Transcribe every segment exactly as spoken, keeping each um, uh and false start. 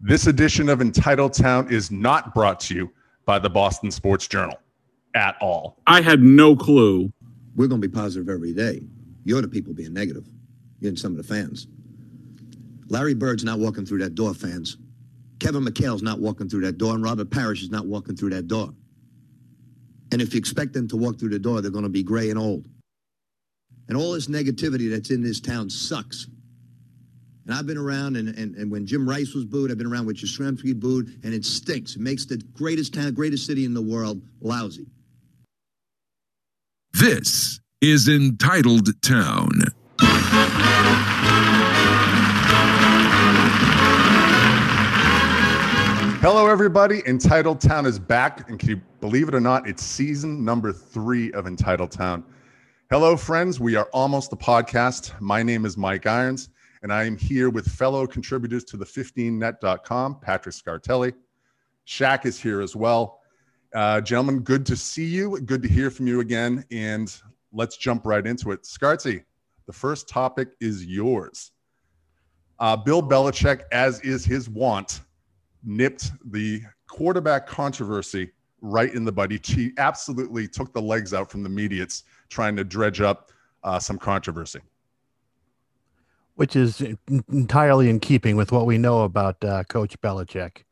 This edition of Entitled Town is not brought to you by the Boston Sports Journal at all. I had no clue. We're going to be positive every day. You're the people being negative. You're in some of the fans. Larry Bird's not walking through that door, fans. Kevin McHale's not walking through that door, and Robert Parrish is not walking through that door. And if you expect them to walk through the door, they're going to be gray and old. And all this negativity that's in this town sucks. And I've been around, and, and, and when Jim Rice was booed, I've been around when Jeshram Sweet booed, and it stinks. It makes the greatest town, greatest city in the world lousy. This is Entitled Town. Hello, everybody. Entitled Town is back, and can you believe it or not, it's season number three of Entitled Town. Hello, friends. We are almost the podcast. My name is Mike Irons, and I am here with fellow contributors to the fifteen net dot com, Patrick Scartelli. Shaq is here as well. Uh, gentlemen, good to see you. Good to hear from you again, and let's jump right into it. Scartzy, the first topic is yours. Uh, Bill Belichick, as is his wont, nipped the quarterback controversy right in the bud. He absolutely took the legs out from the media's trying to dredge up uh, some controversy, which is entirely in keeping with what we know about uh, Coach Belichick.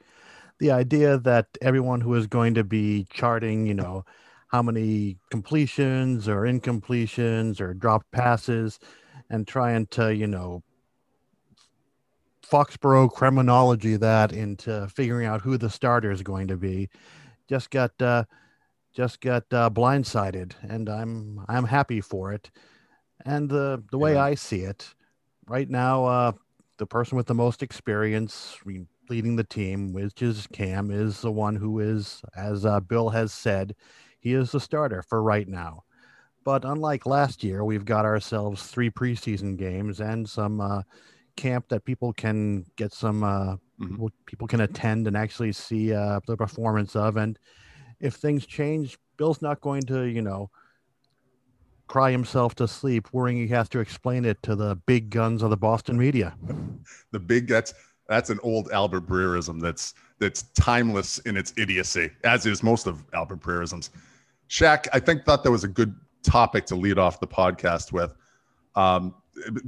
The idea that everyone who is going to be charting, you know, how many completions or incompletions or dropped passes and trying to, you know, Foxborough criminology that into figuring out who the starter is going to be, just got uh, just got uh, blindsided, and I'm I'm happy for it. And the the way yeah. I see it right now, uh, the person with the most experience leading the team, which is Cam, is the one who is, as uh, Bill has said, he is the starter for right now. But unlike last year, we've got ourselves three preseason games and some. Uh, camp that people can get some uh mm-hmm. people, people can attend and actually see uh the performance of, and if things change, Bill's not going to, you know, cry himself to sleep worrying he has to explain it to the big guns of the Boston media. The big that's that's an old Albert Breerism that's that's timeless in its idiocy, as is most of Albert Breerisms. Shaq, I think thought that was a good topic to lead off the podcast with. Um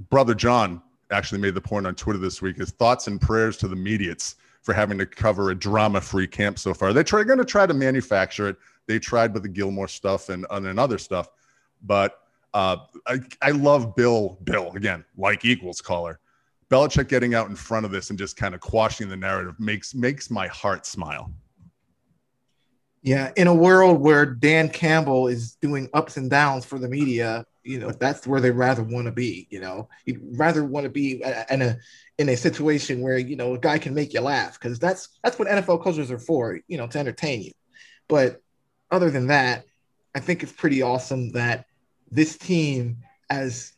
brother John actually made the point on Twitter this week, his thoughts and prayers to the mediates for having to cover a drama-free camp so far. They're try, going to try to manufacture it. They tried with the Gilmore stuff and, and other stuff. But uh, I, I love Bill, Bill, again, like equals caller. Belichick getting out in front of this and just kind of quashing the narrative makes makes my heart smile. Yeah, in a world where Dan Campbell is doing ups and downs for the media, you know, that's where they rather want to be. You know, you'd rather want to be in a in a situation where, you know, a guy can make you laugh, because that's that's what N F L coaches are for, you know, to entertain you. But other than that, I think it's pretty awesome that this team, as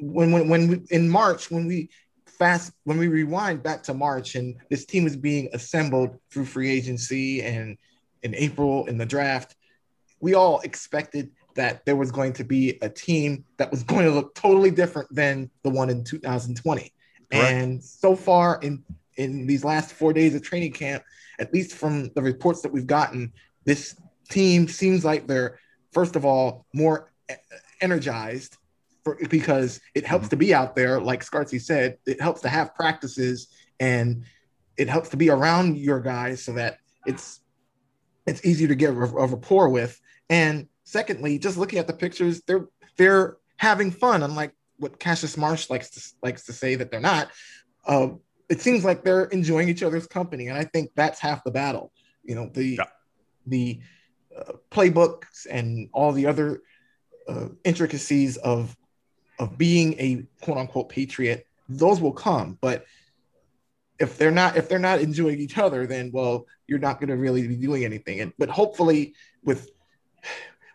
when when when we, in March when we fast when we rewind back to March, and this team was being assembled through free agency and in April in the draft, we all expected that there was going to be a team that was going to look totally different than the one in two thousand twenty. Correct. And so far in, in these last four days of training camp, at least from the reports that we've gotten, this team seems like they're, first of all, more energized for, because it helps mm-hmm. to be out there. Like Scartzy said, it helps to have practices, and it helps to be around your guys so that it's, it's easier to get a rapport with. And secondly, just looking at the pictures, they're they're having fun, unlike what Cassius Marsh likes to likes to say that they're not. Uh, it seems like they're enjoying each other's company, and I think that's half the battle. You know, the yeah. the uh, playbooks and all the other uh, intricacies of of being a quote unquote patriot, those will come. But if they're not if they're not enjoying each other, then well, you're not going to really be doing anything. And but hopefully with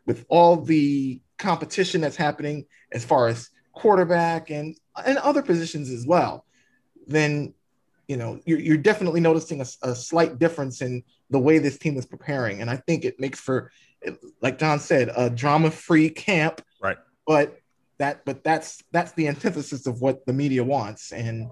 with all the competition that's happening as far as quarterback and, and other positions as well, then, you know, you're, you're definitely noticing a, a slight difference in the way this team is preparing. And I think it makes for, like John said, a drama-free camp, right? But that, but that's, that's the antithesis of what the media wants. And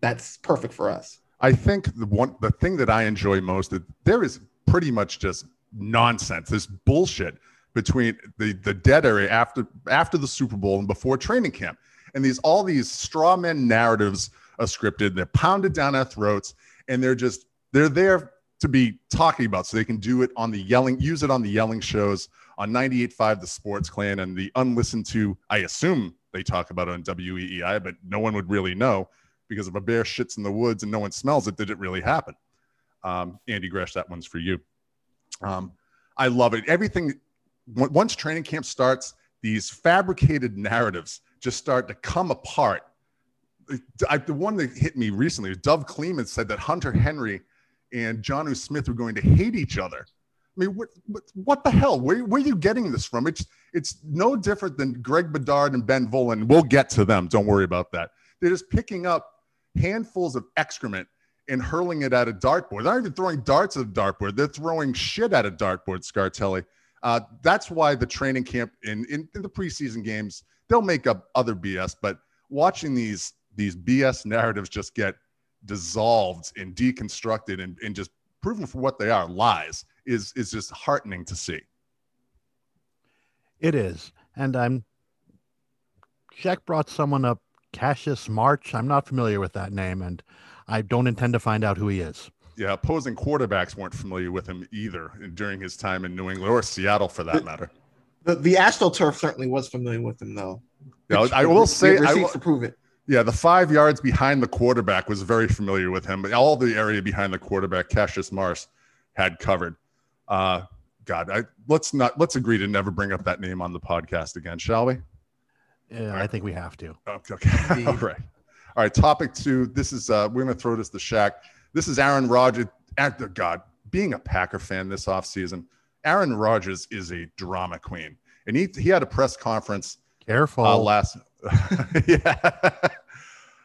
that's perfect for us. I think the one, the thing that I enjoy most is there is pretty much just nonsense, this bullshit between the, the dead area after, after the Super Bowl and before training camp. And these, all these straw man narratives are scripted. They're pounded down our throats, and they're just, they're there to be talking about, so they can do it on the yelling, use it on the yelling shows on ninety-eight point five the Sports Clan, and the unlistened to, I assume they talk about it on W E E I, but no one would really know, because if a bear shits in the woods and no one smells it, did it really happen? Um, Andy Gresh, that one's for you. Um, I love it. Everything, w- once training camp starts, these fabricated narratives just start to come apart. I, the one that hit me recently, Dove Kleeman said that Hunter Henry and Jonnu Smith were going to hate each other. I mean, what, what, what the hell? Where, where are you getting this from? It's, it's no different than Greg Bedard and Ben Volen. We'll get to them. Don't worry about that. They're just picking up handfuls of excrement and hurling it at a dartboard. They're not even throwing darts at a dartboard. They're throwing shit at a dartboard, Scartelli. Uh, that's why the training camp and in, in, in the preseason games, they'll make up other B S, but watching these these B S narratives just get dissolved and deconstructed and, and just proven for what they are, lies, is is just heartening to see. It is. And I'm Shaq brought someone up, Cassius Marsh. I'm not familiar with that name, and I don't intend to find out who he is. Yeah, opposing quarterbacks weren't familiar with him either during his time in New England, or Seattle for that the, matter. The the AstroTurf certainly was familiar with him, though. Yeah, I, I will say, I will, to prove it. Yeah, the five yards behind the quarterback was very familiar with him, but all the area behind the quarterback, Cassius Marsh had covered. Uh, God, I, let's not let's agree to never bring up that name on the podcast again, shall we? Yeah, right. I think we have to. Okay, okay. All right. All right. Topic two. This is uh, we're going to throw this to Shaq. This is Aaron Rodgers. At the God, being a Packer fan this offseason, Aaron Rodgers is a drama queen, and he he had a press conference. Careful. Uh, last. yeah.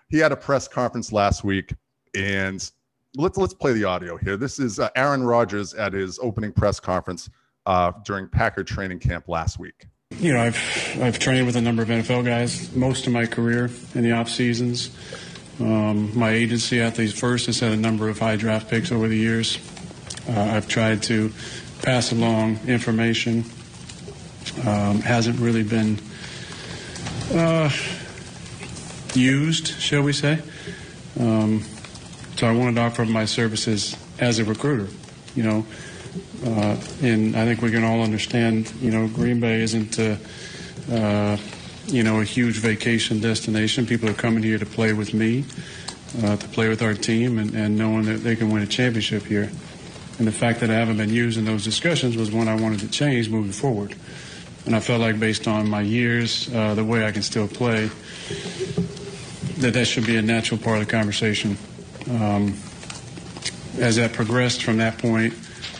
He had a press conference last week, and let's let's play the audio here. This is uh, Aaron Rodgers at his opening press conference uh, during Packer training camp last week. You know, I've I've trained with a number of N F L guys most of my career in the off seasons. Um, my agency, Athletes First, has had a number of high draft picks over the years. Uh, I've tried to pass along information. Um, hasn't really been uh, used, shall we say? Um, so I wanted to offer my services as a recruiter. You know. Uh, and I think we can all understand, you know, Green Bay isn't, uh, uh, you know, a huge vacation destination. People are coming here to play with me, uh, to play with our team, and, and knowing that they can win a championship here. And the fact that I haven't been used in those discussions was one I wanted to change moving forward. And I felt like based on my years, uh, the way I can still play, that that should be a natural part of the conversation. Um, as that progressed from that point,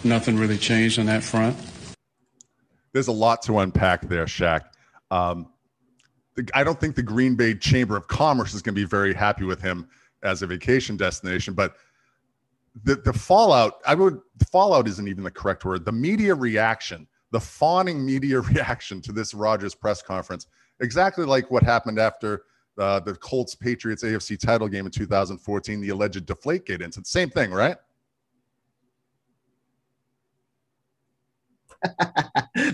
nothing really changed on that front. There's a lot to unpack there, Shaq. Um, the, I don't think the Green Bay Chamber of Commerce is going to be very happy with him as a vacation destination, but the, the fallout, I would, the fallout isn't even the correct word. The media reaction, the fawning media reaction to this Rodgers press conference, exactly like what happened after uh, the Colts-Patriots A F C title game in two thousand fourteen, the alleged Deflategate incident. Same thing, right?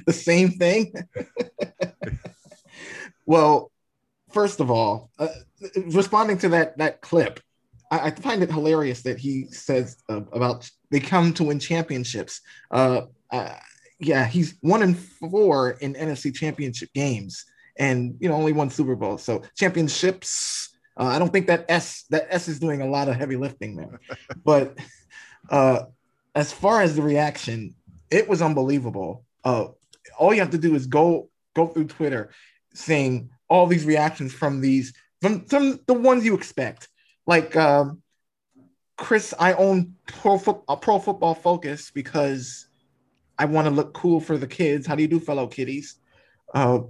The same thing. Well, first of all, uh, responding to that that clip, I, I find it hilarious that he says uh, about they come to win championships. Uh, uh, yeah, he's one in four in N F C championship games, and you know only one Super Bowl. So championships. Uh, I don't think that S that S is doing a lot of heavy lifting there. But uh, as far as the reaction. It was unbelievable. Uh, all you have to do is go go through Twitter, seeing all these reactions from these from some the ones you expect. Like um, Chris, I own pro, fo- pro Football Focus because I want to look cool for the kids. How do you do, fellow kiddies? Uh,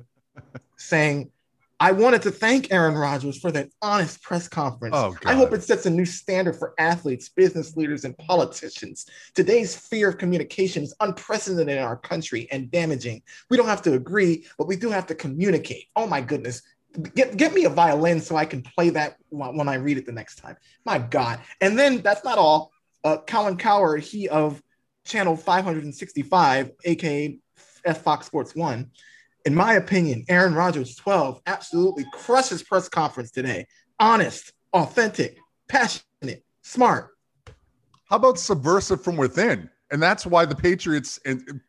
saying, I wanted to thank Aaron Rodgers for that honest press conference. Oh, I hope it sets a new standard for athletes, business leaders, and politicians. Today's fear of communication is unprecedented in our country and damaging. We don't have to agree, but we do have to communicate. Oh, my goodness. Get get me a violin so I can play that when I read it the next time. My God. And then that's not all. Uh, Colin Cowherd, he of Channel five sixty-five, a k a. Fox Sports One. In my opinion, Aaron Rodgers, twelve, absolutely crushes press conference today. Honest, authentic, passionate, smart. How about subversive from within? And that's why the Patriots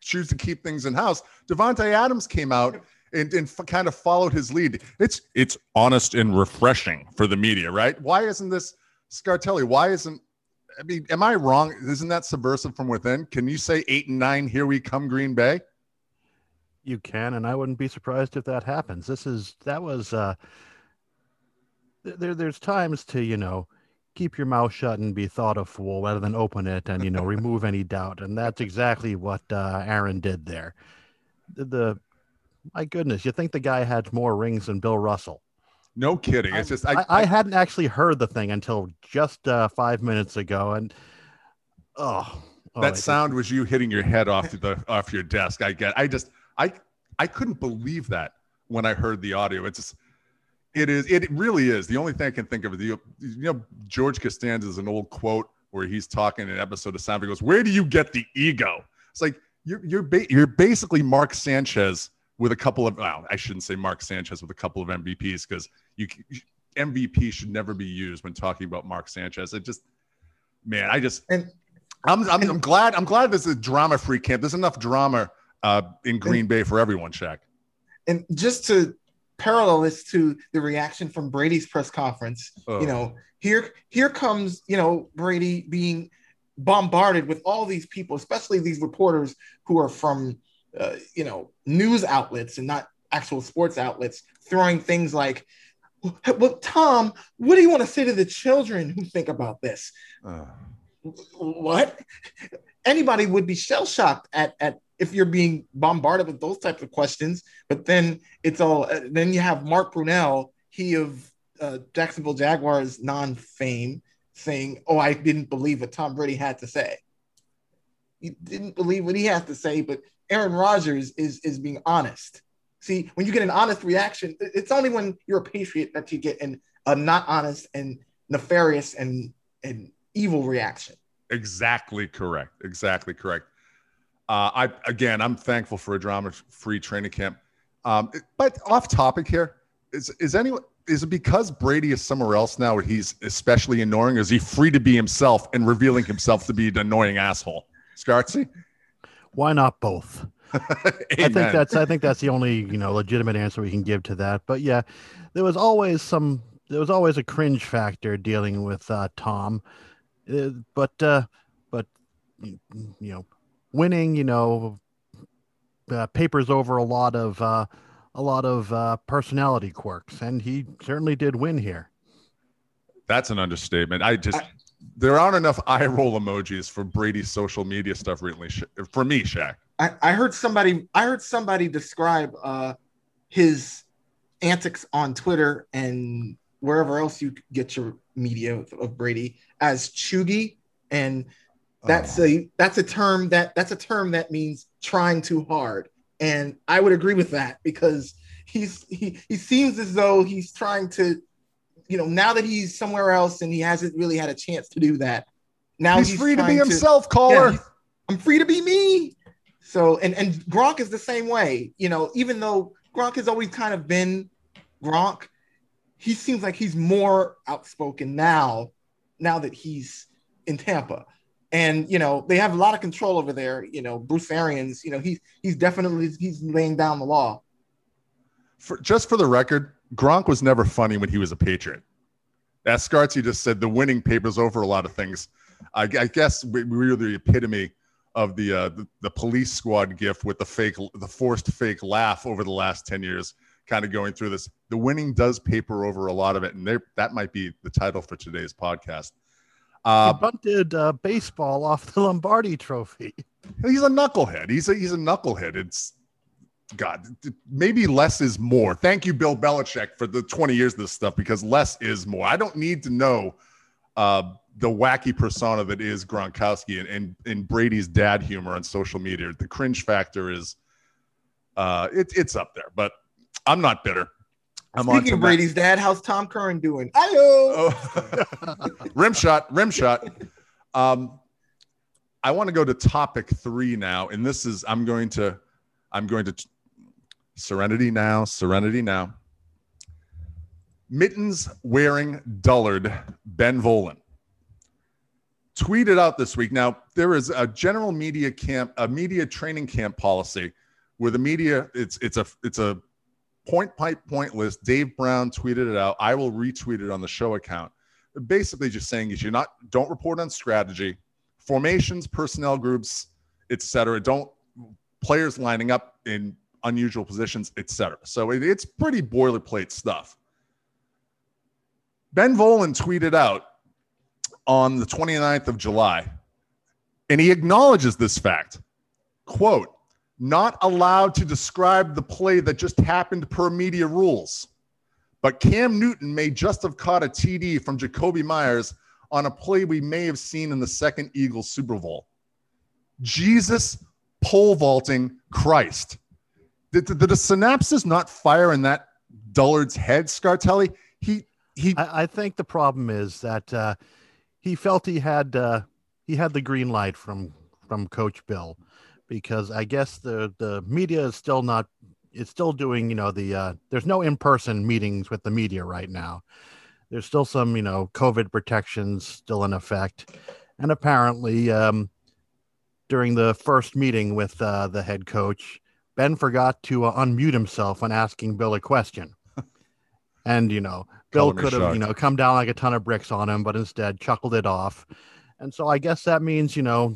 choose to keep things in-house. Devontae Adams came out and, and f- kind of followed his lead. It's it's honest and refreshing for the media, right? Why isn't this Scartelli? Why isn't, I mean, am I wrong? Isn't that subversive from within? Can you say eight and nine, here we come, Green Bay? You can, and I wouldn't be surprised if that happens. This is, that was, uh, there. there's times to, you know, keep your mouth shut and be thoughtful rather than open it and, you know, remove any doubt. And that's exactly what uh, Aaron did there. The, the, my goodness, you think the guy had more rings than Bill Russell. No kidding. It's I, just, I, I, I hadn't actually heard the thing until just uh, five minutes ago. And, oh, oh that sound just, was you hitting your head off the, off your desk. I get, I just, I, I couldn't believe that when I heard the audio. It's just, It is. It really is. The only thing I can think of is, you know, George Costanza's an old quote where he's talking in an episode of Seinfeld. He goes, "Where do you get the ego?" It's like you're you're ba- you're basically Mark Sanchez with a couple of. Well, I shouldn't say Mark Sanchez with a couple of M V Ps, because you M V P should never be used when talking about Mark Sanchez. It just, man, I just. And, I'm I'm, and, I'm glad I'm glad this is a drama-free camp. There's enough drama uh, in Green and, Bay for everyone, Shaq. And just to parallel this to the reaction from Brady's press conference. Oh. You know, here, here comes, you know, Brady being bombarded with all these people, especially these reporters who are from, uh, you know, news outlets and not actual sports outlets, throwing things like, well, Tom, what do you want to say to the children who think about this? Uh. What? Anybody would be shell-shocked at, at, if you're being bombarded with those types of questions. But then it's all, then you have Mark Brunell, he of uh, Jacksonville Jaguars non-fame, saying, "Oh, I didn't believe what Tom Brady had to say." You didn't believe what he had to say, but Aaron Rodgers is, is being honest. See, when you get an honest reaction, it's only when you're a Patriot that you get an, a not honest and nefarious and, and evil reaction. Exactly correct. Exactly correct. Uh, I again, I'm thankful for a drama-free training camp. Um, but off topic here, is is anyone is it because Brady is somewhere else now where he's especially annoying, or is he free to be himself and revealing himself to be an annoying asshole? Scartsy? Why not both? I think that's I think that's the only, you know, legitimate answer we can give to that. But yeah, there was always some there was always a cringe factor dealing with uh, Tom, uh, but uh, but you know. Winning, you know, uh, papers over a lot of uh, a lot of uh, personality quirks, and he certainly did win here. That's an understatement. I just I, there aren't enough eye roll emojis for Brady's social media stuff, really. For me, Shaq, I, I heard somebody I heard somebody describe uh, his antics on Twitter and wherever else you get your media of, of Brady as chuggy. And That's a that's a term that that's a term that means trying too hard, and I would agree with that, because he's he he seems as though he's trying to, you know, now that he's somewhere else and he hasn't really had a chance to do that. Now he's, he's free to be himself, caller. Yeah, I'm free to be me. So and and Gronk is the same way, you know. Even though Gronk has always kind of been Gronk, he seems like he's more outspoken now, now that he's in Tampa. And, you know, they have a lot of control over there. You know, Bruce Arians, you know, he, he's definitely he's laying down the law. For, just for the record, Gronk was never funny when he was a Patriot. As Scartsy just said, the winning papers over a lot of things. I, I guess we, we were the epitome of the, uh, the the police squad gif with the fake, the forced fake laugh over the last ten years, kind of going through this. The winning does paper over a lot of it. And that might be the title for today's podcast. Uh, he bunted uh, baseball off the Lombardi Trophy. He's a knucklehead. He's a he's a knucklehead. It's God. Maybe less is more. Thank you, Bill Belichick, for the twenty years of this stuff, because less is more. I don't need to know uh, the wacky persona that is Gronkowski and, and and Brady's dad humor on social media. The cringe factor is uh, it, it's up there, but I'm not bitter. I'm Speaking of Brady's that. dad, how's Tom Curran doing? Hello. Oh. rim shot, rim shot. Um, I want to go to topic three now, and this is I'm going to, I'm going to t- serenity now, serenity now. Mittens wearing dullard Ben Volen tweeted out this week. Now there is a general media camp, a media training camp policy where the media it's it's a it's a point by point list. Dave Brown tweeted it out. I will retweet it on the show account. Basically, just saying is you're not don't report on strategy. Formations, personnel groups, et cetera. Don't players lining up in unusual positions, et cetera. So it, it's pretty boilerplate stuff. Ben Volen tweeted out on the twenty-ninth of July, and he acknowledges this fact, quote, not allowed to describe the play that just happened per media rules, but Cam Newton may just have caught a T D from Jacoby Myers on a play we may have seen in the second Eagles Super Bowl. Jesus pole vaulting Christ. Did, did, did the synapses not fire in that dullard's head, Scartelli? He, he. I, I think the problem is that uh, he felt he had uh, he had the green light from from Coach Bill, because I guess the the media is still not it's still doing you know the uh, there's no in person meetings with the media right now. There's still some, you know, COVID protections still in effect. And apparently um, during the first meeting with uh, the head coach, Ben forgot to uh, unmute himself when asking Bill a question. And, you know, Bill could have, you know, come down like a ton of bricks on him, but instead chuckled it off. And so I guess that means, you know,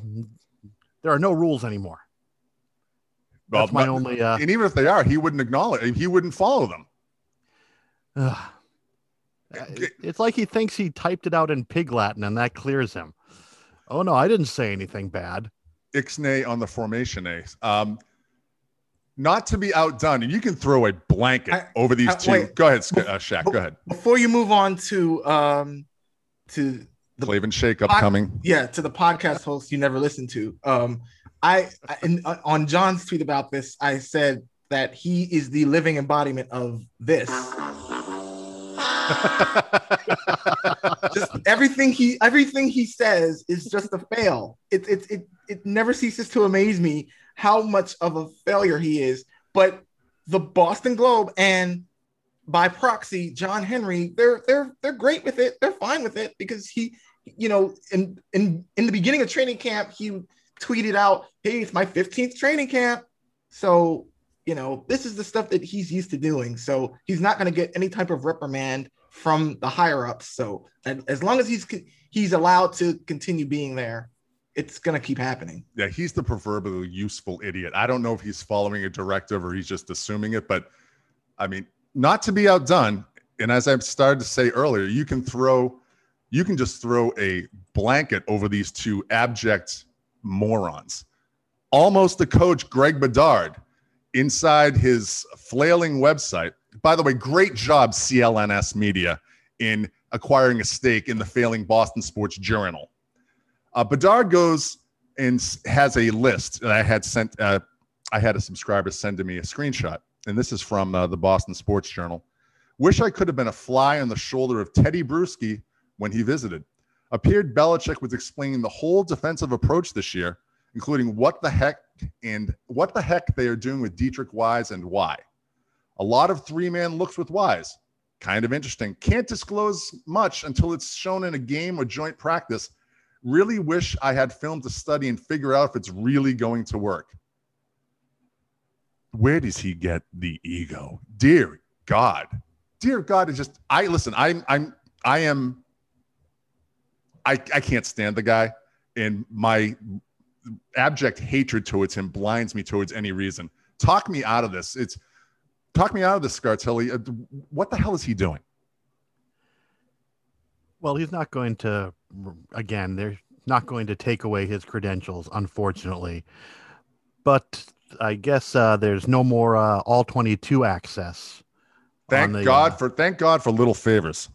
there are no rules anymore. Well, That's my but, only. Uh, and even if they are, he wouldn't acknowledge, he wouldn't follow them. Uh, It's like he thinks he typed it out in pig Latin and that clears him. Oh, no, I didn't say anything bad. Ixnay on the formation ace. Um, not to be outdone, and you can throw a blanket I, over these I, two. Wait, go ahead, uh, Shaq. Go ahead. Before you move on to um, to the Clavin Shake upcoming. Pod, yeah, to the podcast host you never listen to. Um, I, I in, uh, on John's tweet about this, I said that he is the living embodiment of this. Just everything he everything he says is just a fail. It it it it never ceases to amaze me how much of a failure he is. But the Boston Globe and by proxy John Henry, they're they're they're great with it. They're fine with it because he, you know, in in in the beginning of training camp, he tweeted out, "Hey, it's my fifteenth training camp." So, you know, this is the stuff that he's used to doing. So he's not going to get any type of reprimand from the higher ups. So as long as he's he's allowed to continue being there, it's going to keep happening. Yeah, he's the proverbial useful idiot. I don't know if he's following a directive or he's just assuming it, but I mean, not to be outdone. And as I started to say earlier, you can throw, you can just throw a blanket over these two abject morons. Almost the coach, Greg Bedard, inside his flailing website. By the way, great job, C L N S Media, in acquiring a stake in the failing Boston Sports Journal. Uh, Bedard goes and has a list that I had sent. Uh, I had a subscriber send to me a screenshot, and this is from uh, the Boston Sports Journal. Wish I could have been a fly on the shoulder of Teddy Bruschi when he visited. Appeared Belichick was explaining the whole defensive approach this year, including what the heck and what the heck they are doing with Deatrich Wise and why. A lot of three-man looks with Wise. Kind of interesting. Can't disclose much until it's shown in a game or joint practice. Really wish I had film to study and figure out if it's really going to work. Where does he get the ego? Dear God. Dear God, it's just, I listen, I'm, I'm, I am, I, I can't stand the guy. And my abject hatred towards him blinds me towards any reason. Talk me out of this. It's, Talk me out of this, Scartelli. What the hell is he doing? Well, he's not going to, again, they're not going to take away his credentials, unfortunately. But I guess uh, there's no more uh, all twenty-two access. Thank the, God uh, for thank God for little favors.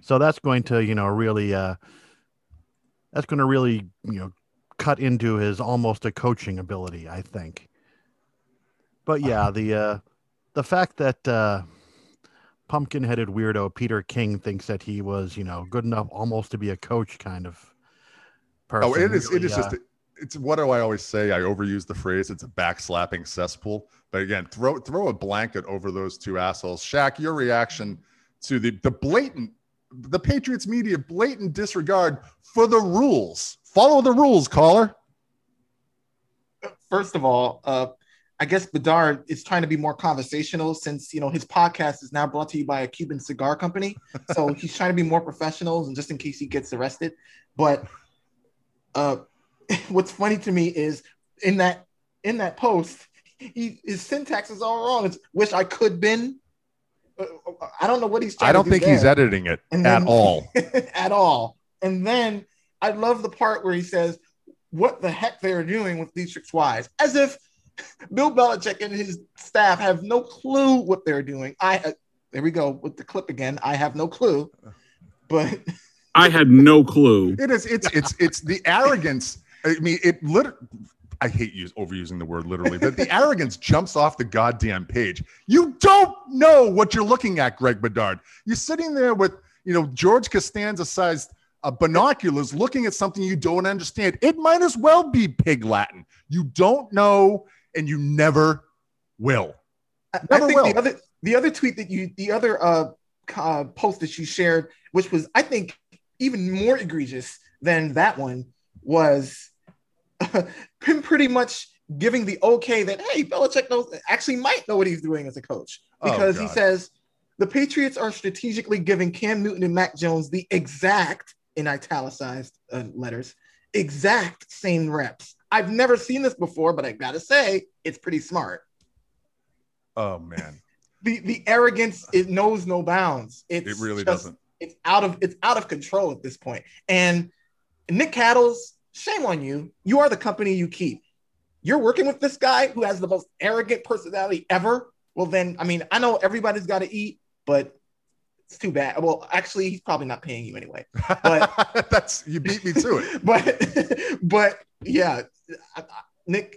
So that's going to, you know, really, uh, that's going to really, you know, cut into his almost a coaching ability, I think. But yeah, the uh, the fact that uh, pumpkin-headed weirdo Peter King thinks that he was, you know, good enough almost to be a coach kind of person. Oh, it is. Really, it is uh, just. A, it's what do I always say? I overuse the phrase. It's a backslapping cesspool. But again, throw throw a blanket over those two assholes. Shaq, your reaction to the the blatant, the Patriots media blatant disregard for the rules. Follow the rules, caller. First of all, uh, I guess Bedard is trying to be more conversational since, you know, his podcast is now brought to you by a Cuban cigar company. So he's trying to be more professional, and just in case he gets arrested. But uh, what's funny to me is in that in that post, he, his syntax is all wrong. It's wish I could been. I don't know what he's trying to do. I don't think he's editing it at all. At all. And then I love the part where he says, what the heck they're doing with Deatrich Wise, as if Bill Belichick and his staff have no clue what they're doing. I uh, there we go with the clip again. I have no clue, but I had no clue. It is. It's it's it's the arrogance. I mean, it literally. I hate use overusing the word literally, but the arrogance jumps off the goddamn page. You don't know what you're looking at, Greg Bedard. You're sitting there with, you know, George Costanza-sized Uh, binoculars looking at something you don't understand. It might as well be pig Latin. You don't know, and you never will. Never I think will. the other the other tweet that you the other uh, uh post that you shared, which was I think even more egregious than that one, was uh, him pretty much giving the okay that hey, Belichick knows actually might know what he's doing as a coach because oh, he says the Patriots are strategically giving Cam Newton and Mac Jones the exact in italicized uh, letters, exact same reps. I've never seen this before, but I gotta say, it's pretty smart. Oh man, the the arrogance it knows no bounds. It's it really just, doesn't. It's out of it's out of control at this point. And Nick Cattles, shame on you. You are the company you keep. You're working with this guy who has the most arrogant personality ever. Well, then, I mean, I know everybody's got to eat, but. It's too bad. Well, actually, he's probably not paying you anyway. But that's you beat me to it. But, but yeah, Nick,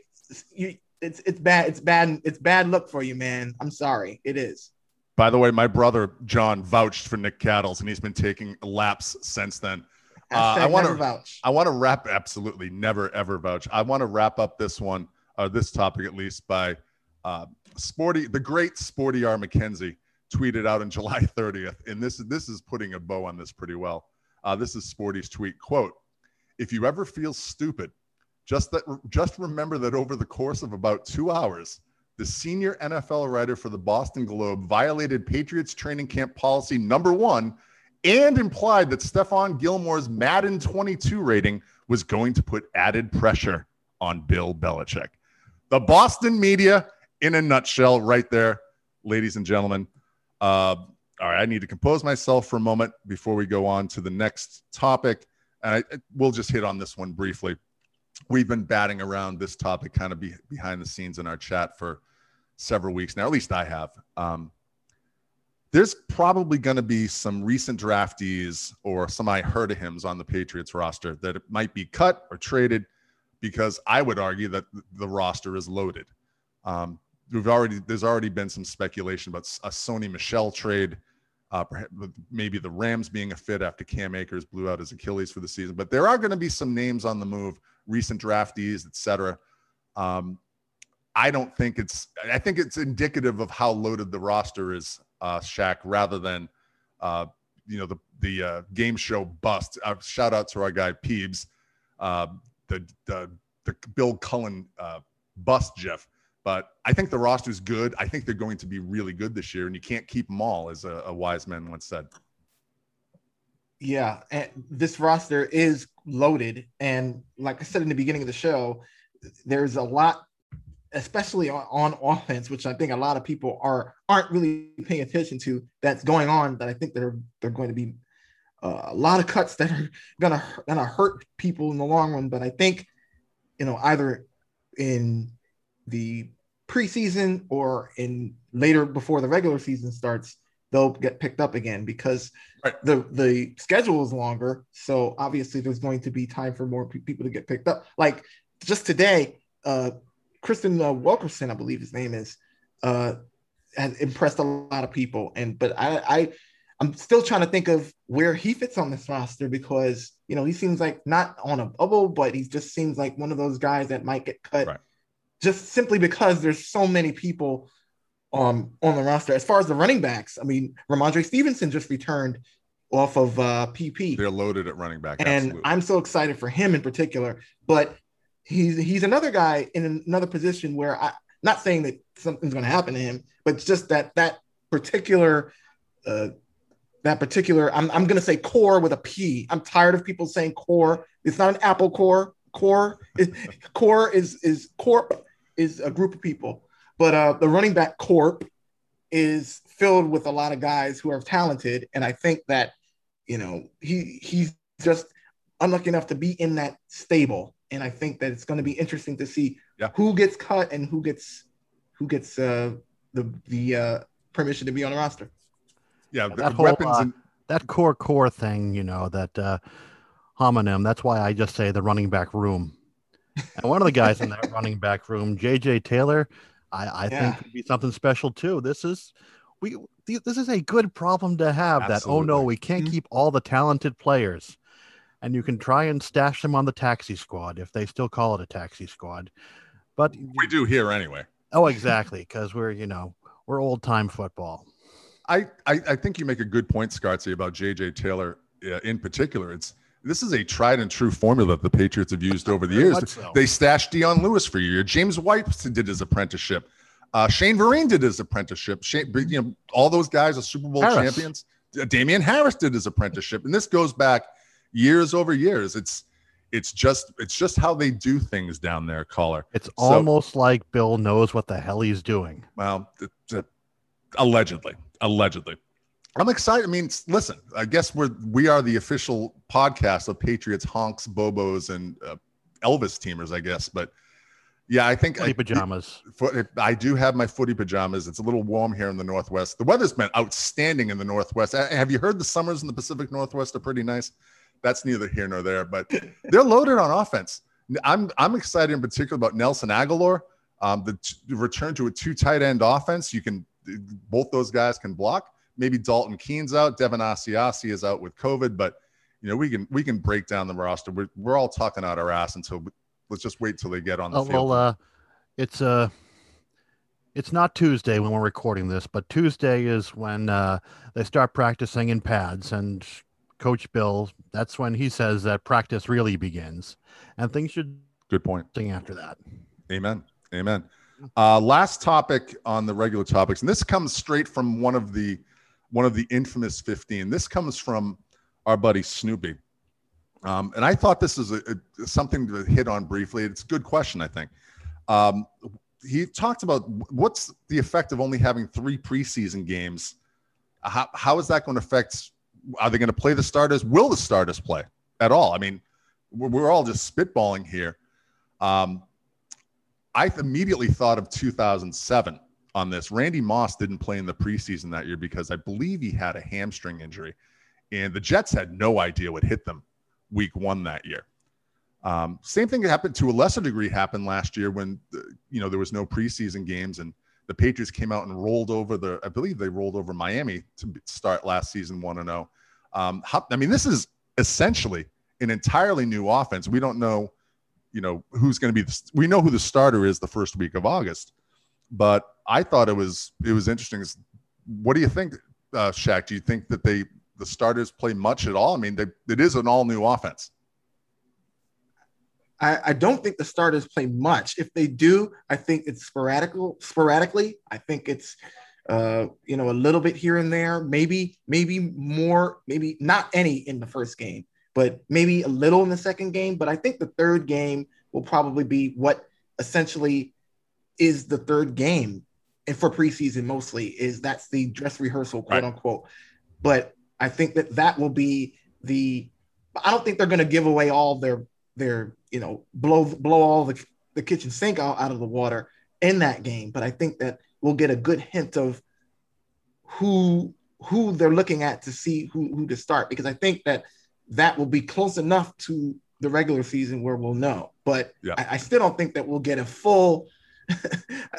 you, it's it's bad. It's bad. It's bad luck for you, man. I'm sorry. It is. By the way, my brother John vouched for Nick Cattles, and he's been taking laps since then. Uh, I want to vouch. I want to wrap. Absolutely, never ever vouch. I want to wrap up this one, or this topic at least, by uh, Sporty, the great Sporty R. McKenzie. Tweeted out on July thirtieth, and this this is putting a bow on this pretty well. Uh, this is Sporty's tweet, quote, "If you ever feel stupid, just that just remember that over the course of about two hours, the senior N F L writer for the Boston Globe violated Patriots training camp policy number one and implied that Stephon Gilmore's Madden twenty-two rating was going to put added pressure on Bill Belichick." The Boston media in a nutshell right there, ladies and gentlemen. Uh, all right, I need to compose myself for a moment before we go on to the next topic. And I, we'll just hit on this one briefly. We've been batting around this topic kind of be, behind the scenes in our chat for several weeks now, at least I have. Um, there's probably going to be some recent draftees or some I heard of hims on the Patriots roster that it might be cut or traded because I would argue that the roster is loaded. Um, We've already there's already been some speculation about a Sony Michel trade, uh, maybe the Rams being a fit after Cam Akers blew out his Achilles for the season. But there are going to be some names on the move, recent draftees, et cetera. Um, I don't think it's I think it's indicative of how loaded the roster is, uh, Shaq, rather than uh, you know the the uh, game show bust. Uh, shout out to our guy Peebs, uh, the, the the Bill Cullen uh, bust, Jeff. But I think the roster is good. I think they're going to be really good this year, and you can't keep them all, as a, a wise man once said. Yeah, and this roster is loaded. And like I said in the beginning of the show, there's a lot, especially on, on offense, which I think a lot of people are, aren't really paying attention to, that's going on, that I think they're, they're going to be uh, a lot of cuts that are going to gonna hurt people in the long run. But I think, you know, either in – the preseason or in later before the regular season starts, they'll get picked up again because right. the the schedule is longer. So obviously there's going to be time for more pe- people to get picked up. Like just today, uh, Kristen uh, Wilkerson, I believe his name is, uh, has impressed a lot of people. And but I, I I'm still trying to think of where he fits on this roster, because, you know, he seems like not on a bubble, but he just seems like one of those guys that might get cut, right, just simply because there's so many people um, on the roster. As far as the running backs, I mean, Ramondre Stevenson just returned off of uh, P P. They're loaded at running back. And absolutely, I'm so excited for him in particular, but he's, he's another guy in another position where I, not saying that something's going to happen to him, but just that, that particular, uh, that particular, I'm, I'm going to say core with a P. I'm tired of people saying core. It's not an Apple core. Core is, core is, is corp is a group of people, but uh, the running back corp is filled with a lot of guys who are talented. And I think that, you know, he, he's just unlucky enough to be in that stable. And I think that it's going to be interesting to see yeah. who gets cut and who gets, who gets uh, the, the uh, permission to be on the roster. Yeah, yeah, that whole, weapons uh, and- that core core thing, you know, that uh, homonym. That's why I just say the running back room. And one of the guys in that running back room, J J Taylor, I, I yeah. think could be something special too. This is we this is a good problem to have. Absolutely. That oh no, we can't mm-hmm. keep all the talented players, and you can try and stash them on the taxi squad if they still call it a taxi squad. But we do here anyway. Oh, exactly, because we're you know we're old time football. I, I, I think you make a good point, Scotsy, about J J Taylor uh, in particular. It's this is a tried and true formula that the Patriots have used over the years. So. They stashed Dion Lewis for a year. James White did his apprenticeship. Uh, Shane Vereen did his apprenticeship. Shane, you know, all those guys are Super Bowl Harris. champions. Damian Harris did his apprenticeship, and this goes back years over years. It's it's just it's just how they do things down there, caller. It's so, almost like Bill knows what the hell he's doing. Well, th- th- allegedly. Allegedly. I'm excited. I mean, listen, I guess we're, we are the official podcast of Patriots honks, Bobos, and uh, Elvis teamers, I guess. But yeah, I think footy I, pajamas. For, I do have my footy pajamas. It's a little warm here in the Northwest. The weather's been outstanding in the Northwest. I, have you heard the summers in the Pacific Northwest are pretty nice? That's neither here nor there, but they're loaded on offense. I'm, I'm excited in particular about Nelson Aguilar, um, the t- return to a two tight end offense. You can, both those guys can block. Maybe Dalton Keene's out. Devin Asiasi is out with COVID, but you know we can we can break down the roster. We're we're all talking out our ass until we, let's just wait till they get on the oh, field. Well, uh, it's uh, it's not Tuesday when we're recording this, but Tuesday is when uh, they start practicing in pads, and Coach Bill, that's when he says that practice really begins, and things should good point after that. Amen. Amen. Uh, last topic on the regular topics, and this comes straight from one of the one of the infamous fifteen. This comes from our buddy Snoopy, um, and I thought this is a, a, something to hit on briefly. It's a good question, I think. Um, he talked about what's the effect of only having three preseason games. How, how is that going to affect? Are they going to play the starters? Will the starters play at all? I mean, we're, we're all just spitballing here. Um, I immediately thought of two thousand seven on this. Randy Moss didn't play in the preseason that year because I believe he had a hamstring injury, and the Jets had no idea what hit them week one that year. Um, same thing happened to a lesser degree happened last year when, the, you know, there was no preseason games and the Patriots came out and rolled over the, I believe they rolled over Miami to start last season one and oh. Um, how, I mean, this is essentially an entirely new offense. We don't know, you know, who's going to be, the, we know who the starter is the first week of August, but I thought it was, it was interesting. What do you think, uh, Shaq? Do you think that they, the starters play much at all? I mean, they, it is an all new offense. I, I don't think the starters play much. If they do, I think it's sporadical, sporadically. I think it's, uh, you know, a little bit here and there, maybe, maybe more, maybe not any in the first game, but maybe a little in the second game. But I think the third game will probably be what essentially is the third game, and for preseason mostly, is that's the dress rehearsal, quote right. unquote. But I think that that will be the – I don't think they're going to give away all their, their you know, blow blow all the, the kitchen sink out, out of the water in that game. But I think that we'll get a good hint of who who they're looking at to see who, who to start, because I think that – that will be close enough to the regular season where we'll know, but yeah. I, I still don't think that we'll get a full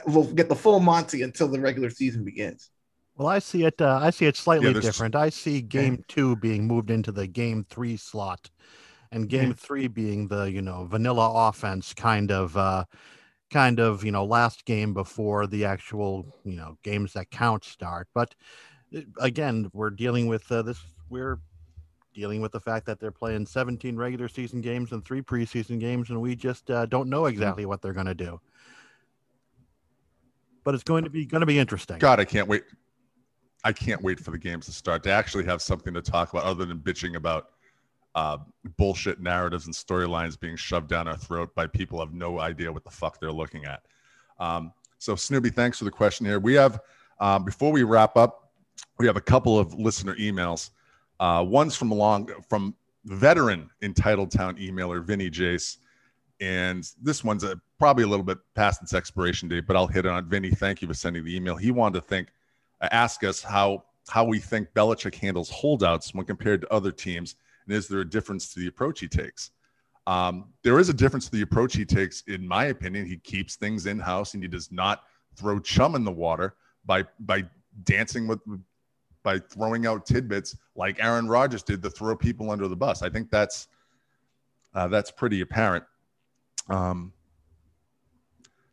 we'll get the full Monty until the regular season begins. Well, I see it. Uh, I see it slightly yeah, different. I see game yeah. two being moved into the game three slot, and game yeah. three being the, you know, vanilla offense kind of, uh, kind of, you know, last game before the actual, you know, games that count start. But again, we're dealing with uh, this. We're dealing with the fact that they're playing seventeen regular season games and three preseason games, and we just uh, don't know exactly what they're going to do. But it's going to be going to be interesting. God, I can't wait. I can't wait for the games to start to actually have something to talk about other than bitching about uh, bullshit narratives and storylines being shoved down our throat by people who have no idea what the fuck they're looking at. Um, so Snoopy, thanks for the question here. We have, um, before we wrap up, we have a couple of listener emails. Uh, one's from long, from veteran Entitled Town emailer Vinny Jace. And this one's a, probably a little bit past its expiration date, but I'll hit on it. Vinny, thank you for sending the email. He wanted to think, uh, ask us how, how we think Belichick handles holdouts when compared to other teams, and is there a difference to the approach he takes? Um, there is a difference to the approach he takes, in my opinion. He keeps things in-house, and he does not throw chum in the water by by dancing with – by throwing out tidbits like Aaron Rodgers did to throw people under the bus. I think that's uh, that's pretty apparent. Um,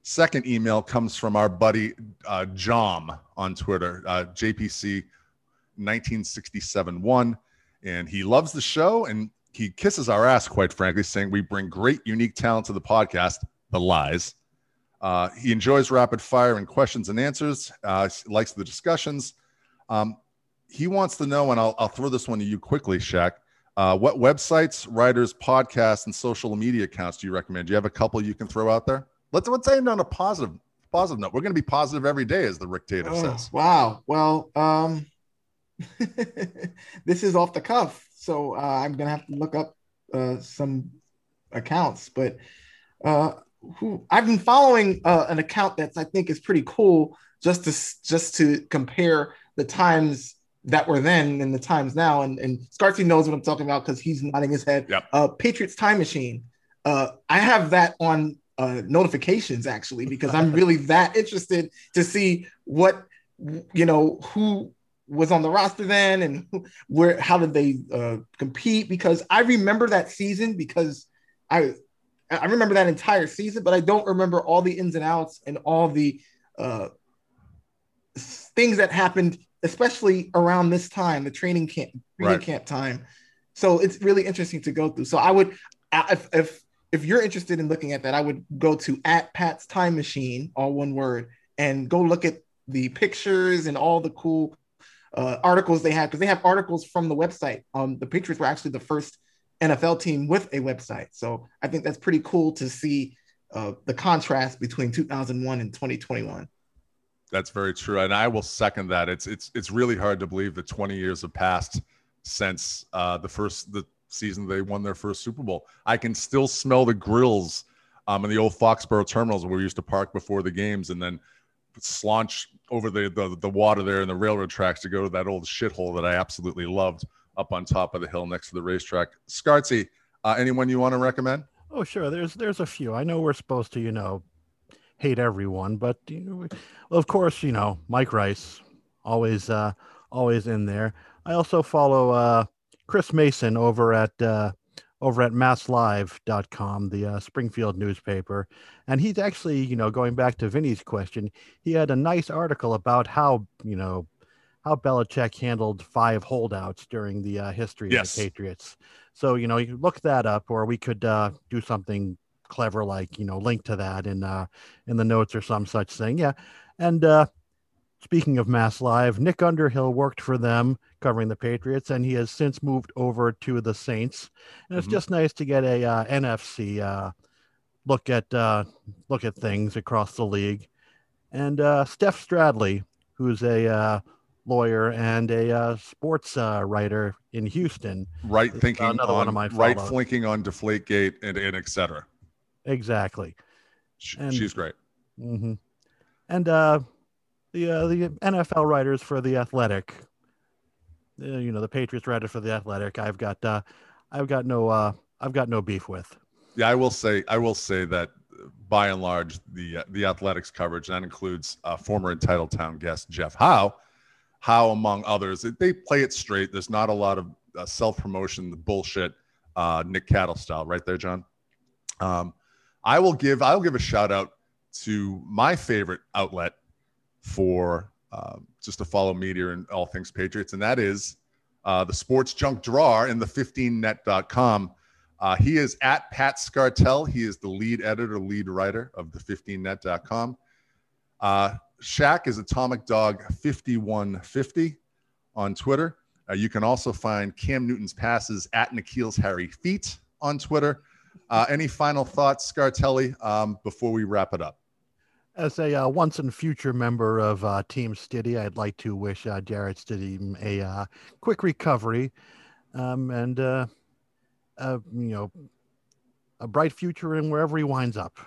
second email comes from our buddy uh, Jom on Twitter, uh, J P C one nine six seven one, and he loves the show and he kisses our ass, quite frankly, saying we bring great, unique talent to the podcast, the lies. Uh, he enjoys rapid fire and questions and answers, uh, likes the discussions. Um, He wants to know, and I'll, I'll throw this one to you quickly, Shaq. Uh, what websites, writers, podcasts, and social media accounts do you recommend? Do you have a couple you can throw out there? Let's let's end on a positive positive note. We're going to be positive every day, as the Rictator oh, says. Wow. Well, um, this is off the cuff, so uh, I'm going to have to look up uh, some accounts. But uh, who, I've been following uh, an account that I think is pretty cool, just to just to compare the times that were then and the times now, and and Scarty knows what I'm talking about because he's nodding his head. Yep. Uh, Patriots Time Machine. Uh, I have that on uh, notifications actually because I'm really that interested to see what you know who was on the roster then and who, where how did they uh, compete, because I remember that season because I I remember that entire season, but I don't remember all the ins and outs and all the uh, things that happened, especially around this time, the training camp, training right. camp time. So it's really interesting to go through. So I would, if, if, if you're interested in looking at that, I would go to at Pat's Time Machine, all one word, and go look at the pictures and all the cool uh, articles they have, because they have articles from the website. Um, the Patriots were actually the first N F L team with a website. So I think that's pretty cool to see uh, the contrast between two thousand one and twenty twenty-one. That's very true, and I will second that. It's it's it's really hard to believe that twenty years have passed since uh, the first the season they won their first Super Bowl. I can still smell the grills um, in the old Foxborough terminals where we used to park before the games, and then slaunch over the the, the water there in the railroad tracks to go to that old shithole that I absolutely loved up on top of the hill next to the racetrack. Scartsy, uh, anyone you want to recommend? Oh, sure. There's there's a few. I know we're supposed to, you know, hate everyone, but you know, well, of course, you know, Mike Rice always uh always in there. I also follow uh Chris Mason over at uh over at mass live dot com, the uh, Springfield newspaper, and he's actually, you know, going back to Vinny's question, he had a nice article about how, you know, how Belichick handled five holdouts during the uh, history yes. of the Patriots. So, you know, you look that up, or we could uh do something clever, like, you know, link to that in uh in the notes or some such thing. Yeah. And uh speaking of Mass Live, Nick Underhill worked for them covering the Patriots, and he has since moved over to the Saints, and it's mm-hmm. just nice to get a uh, N F C uh look at uh look at things across the league. And uh Steph Stradley, who's a uh lawyer and a uh, sports uh, writer in Houston, right thinking another on, one of my right follow. Flanking on Deflategate and, and etc. Exactly. And she's great. Mm-hmm. And uh, the uh, the N F L writers for The Athletic, uh, you know, the Patriots writer for The Athletic, I've got uh, I've got no uh, I've got no beef with. Yeah, I will say I will say that by and large, the uh, the athletics coverage. That includes uh, former Entitled Town guest Jeff Howe. Howe, among others, they play it straight. There's not a lot of uh, self-promotion, the bullshit, uh, Nick Cattles style, right there, John. Um, I will give I'll give a shout out to my favorite outlet for uh, just to follow media and all things Patriots, and that is uh, the Sports Junk Drawer and the fifteen net dot com. Uh, he is at Pat Scartell. He is the lead editor, lead writer of the fifteen net dot com. Uh, Shaq is Atomic Dog fifty-one fifty on Twitter. Uh, you can also find Cam Newton's passes at Nikhil's Harry Feet on Twitter. Uh, any final thoughts, Scartelli, um, before we wrap it up? As a uh, once and future member of uh, Team Stiddy, I'd like to wish uh, Jarrett Stiddy a uh, quick recovery um, and, uh, uh, you know, a bright future in wherever he winds up.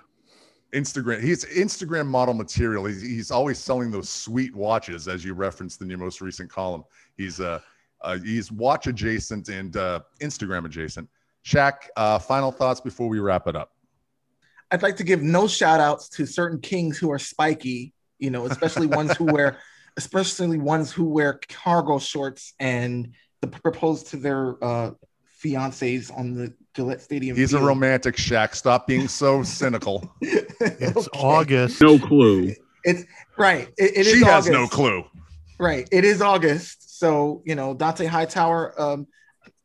Instagram. He's Instagram model material. He's, he's always selling those sweet watches, as you referenced in your most recent column. He's uh, uh, he's watch adjacent and uh, Instagram adjacent. Shaq, uh, final thoughts before we wrap it up. I'd like to give no shout outs to certain kings who are spiky, you know, especially ones who wear, especially ones who wear cargo shorts and the propose to their uh, fiancés on the Gillette Stadium. He's field. A romantic, Shaq. Stop being so cynical. It's okay. August. No clue. It's right. It, it she is has August. No clue. Right. It is August. So, you know, Dante Hightower, um,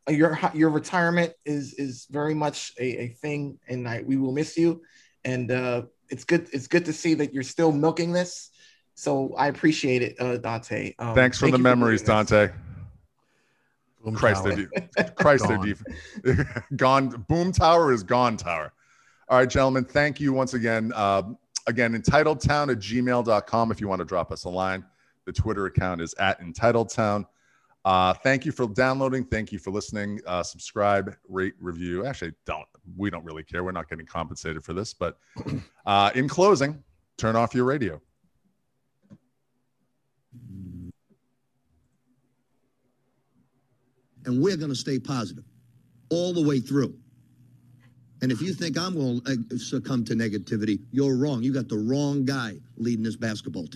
Your your retirement is is very much a, a thing, and I, we will miss you. And uh, it's good it's good to see that you're still milking this. So I appreciate it, uh, Dante. Um, Thanks for thank the memories, for Dante. Boom Christ, their de- Christ, their defense gone. Boom Tower is gone. Tower. All right, gentlemen. Thank you once again. Uh, again, entitledtown at gmail dot com if you want to drop us a line. The Twitter account is at entitledtown. Uh, thank you for downloading. Thank you for listening. Uh, subscribe, rate, review. Actually, don't. We don't really care. We're not getting compensated for this. But uh, in closing, turn off your radio. And we're going to stay positive all the way through. And if you think I'm going to succumb to negativity, you're wrong. You got the wrong guy leading this basketball team.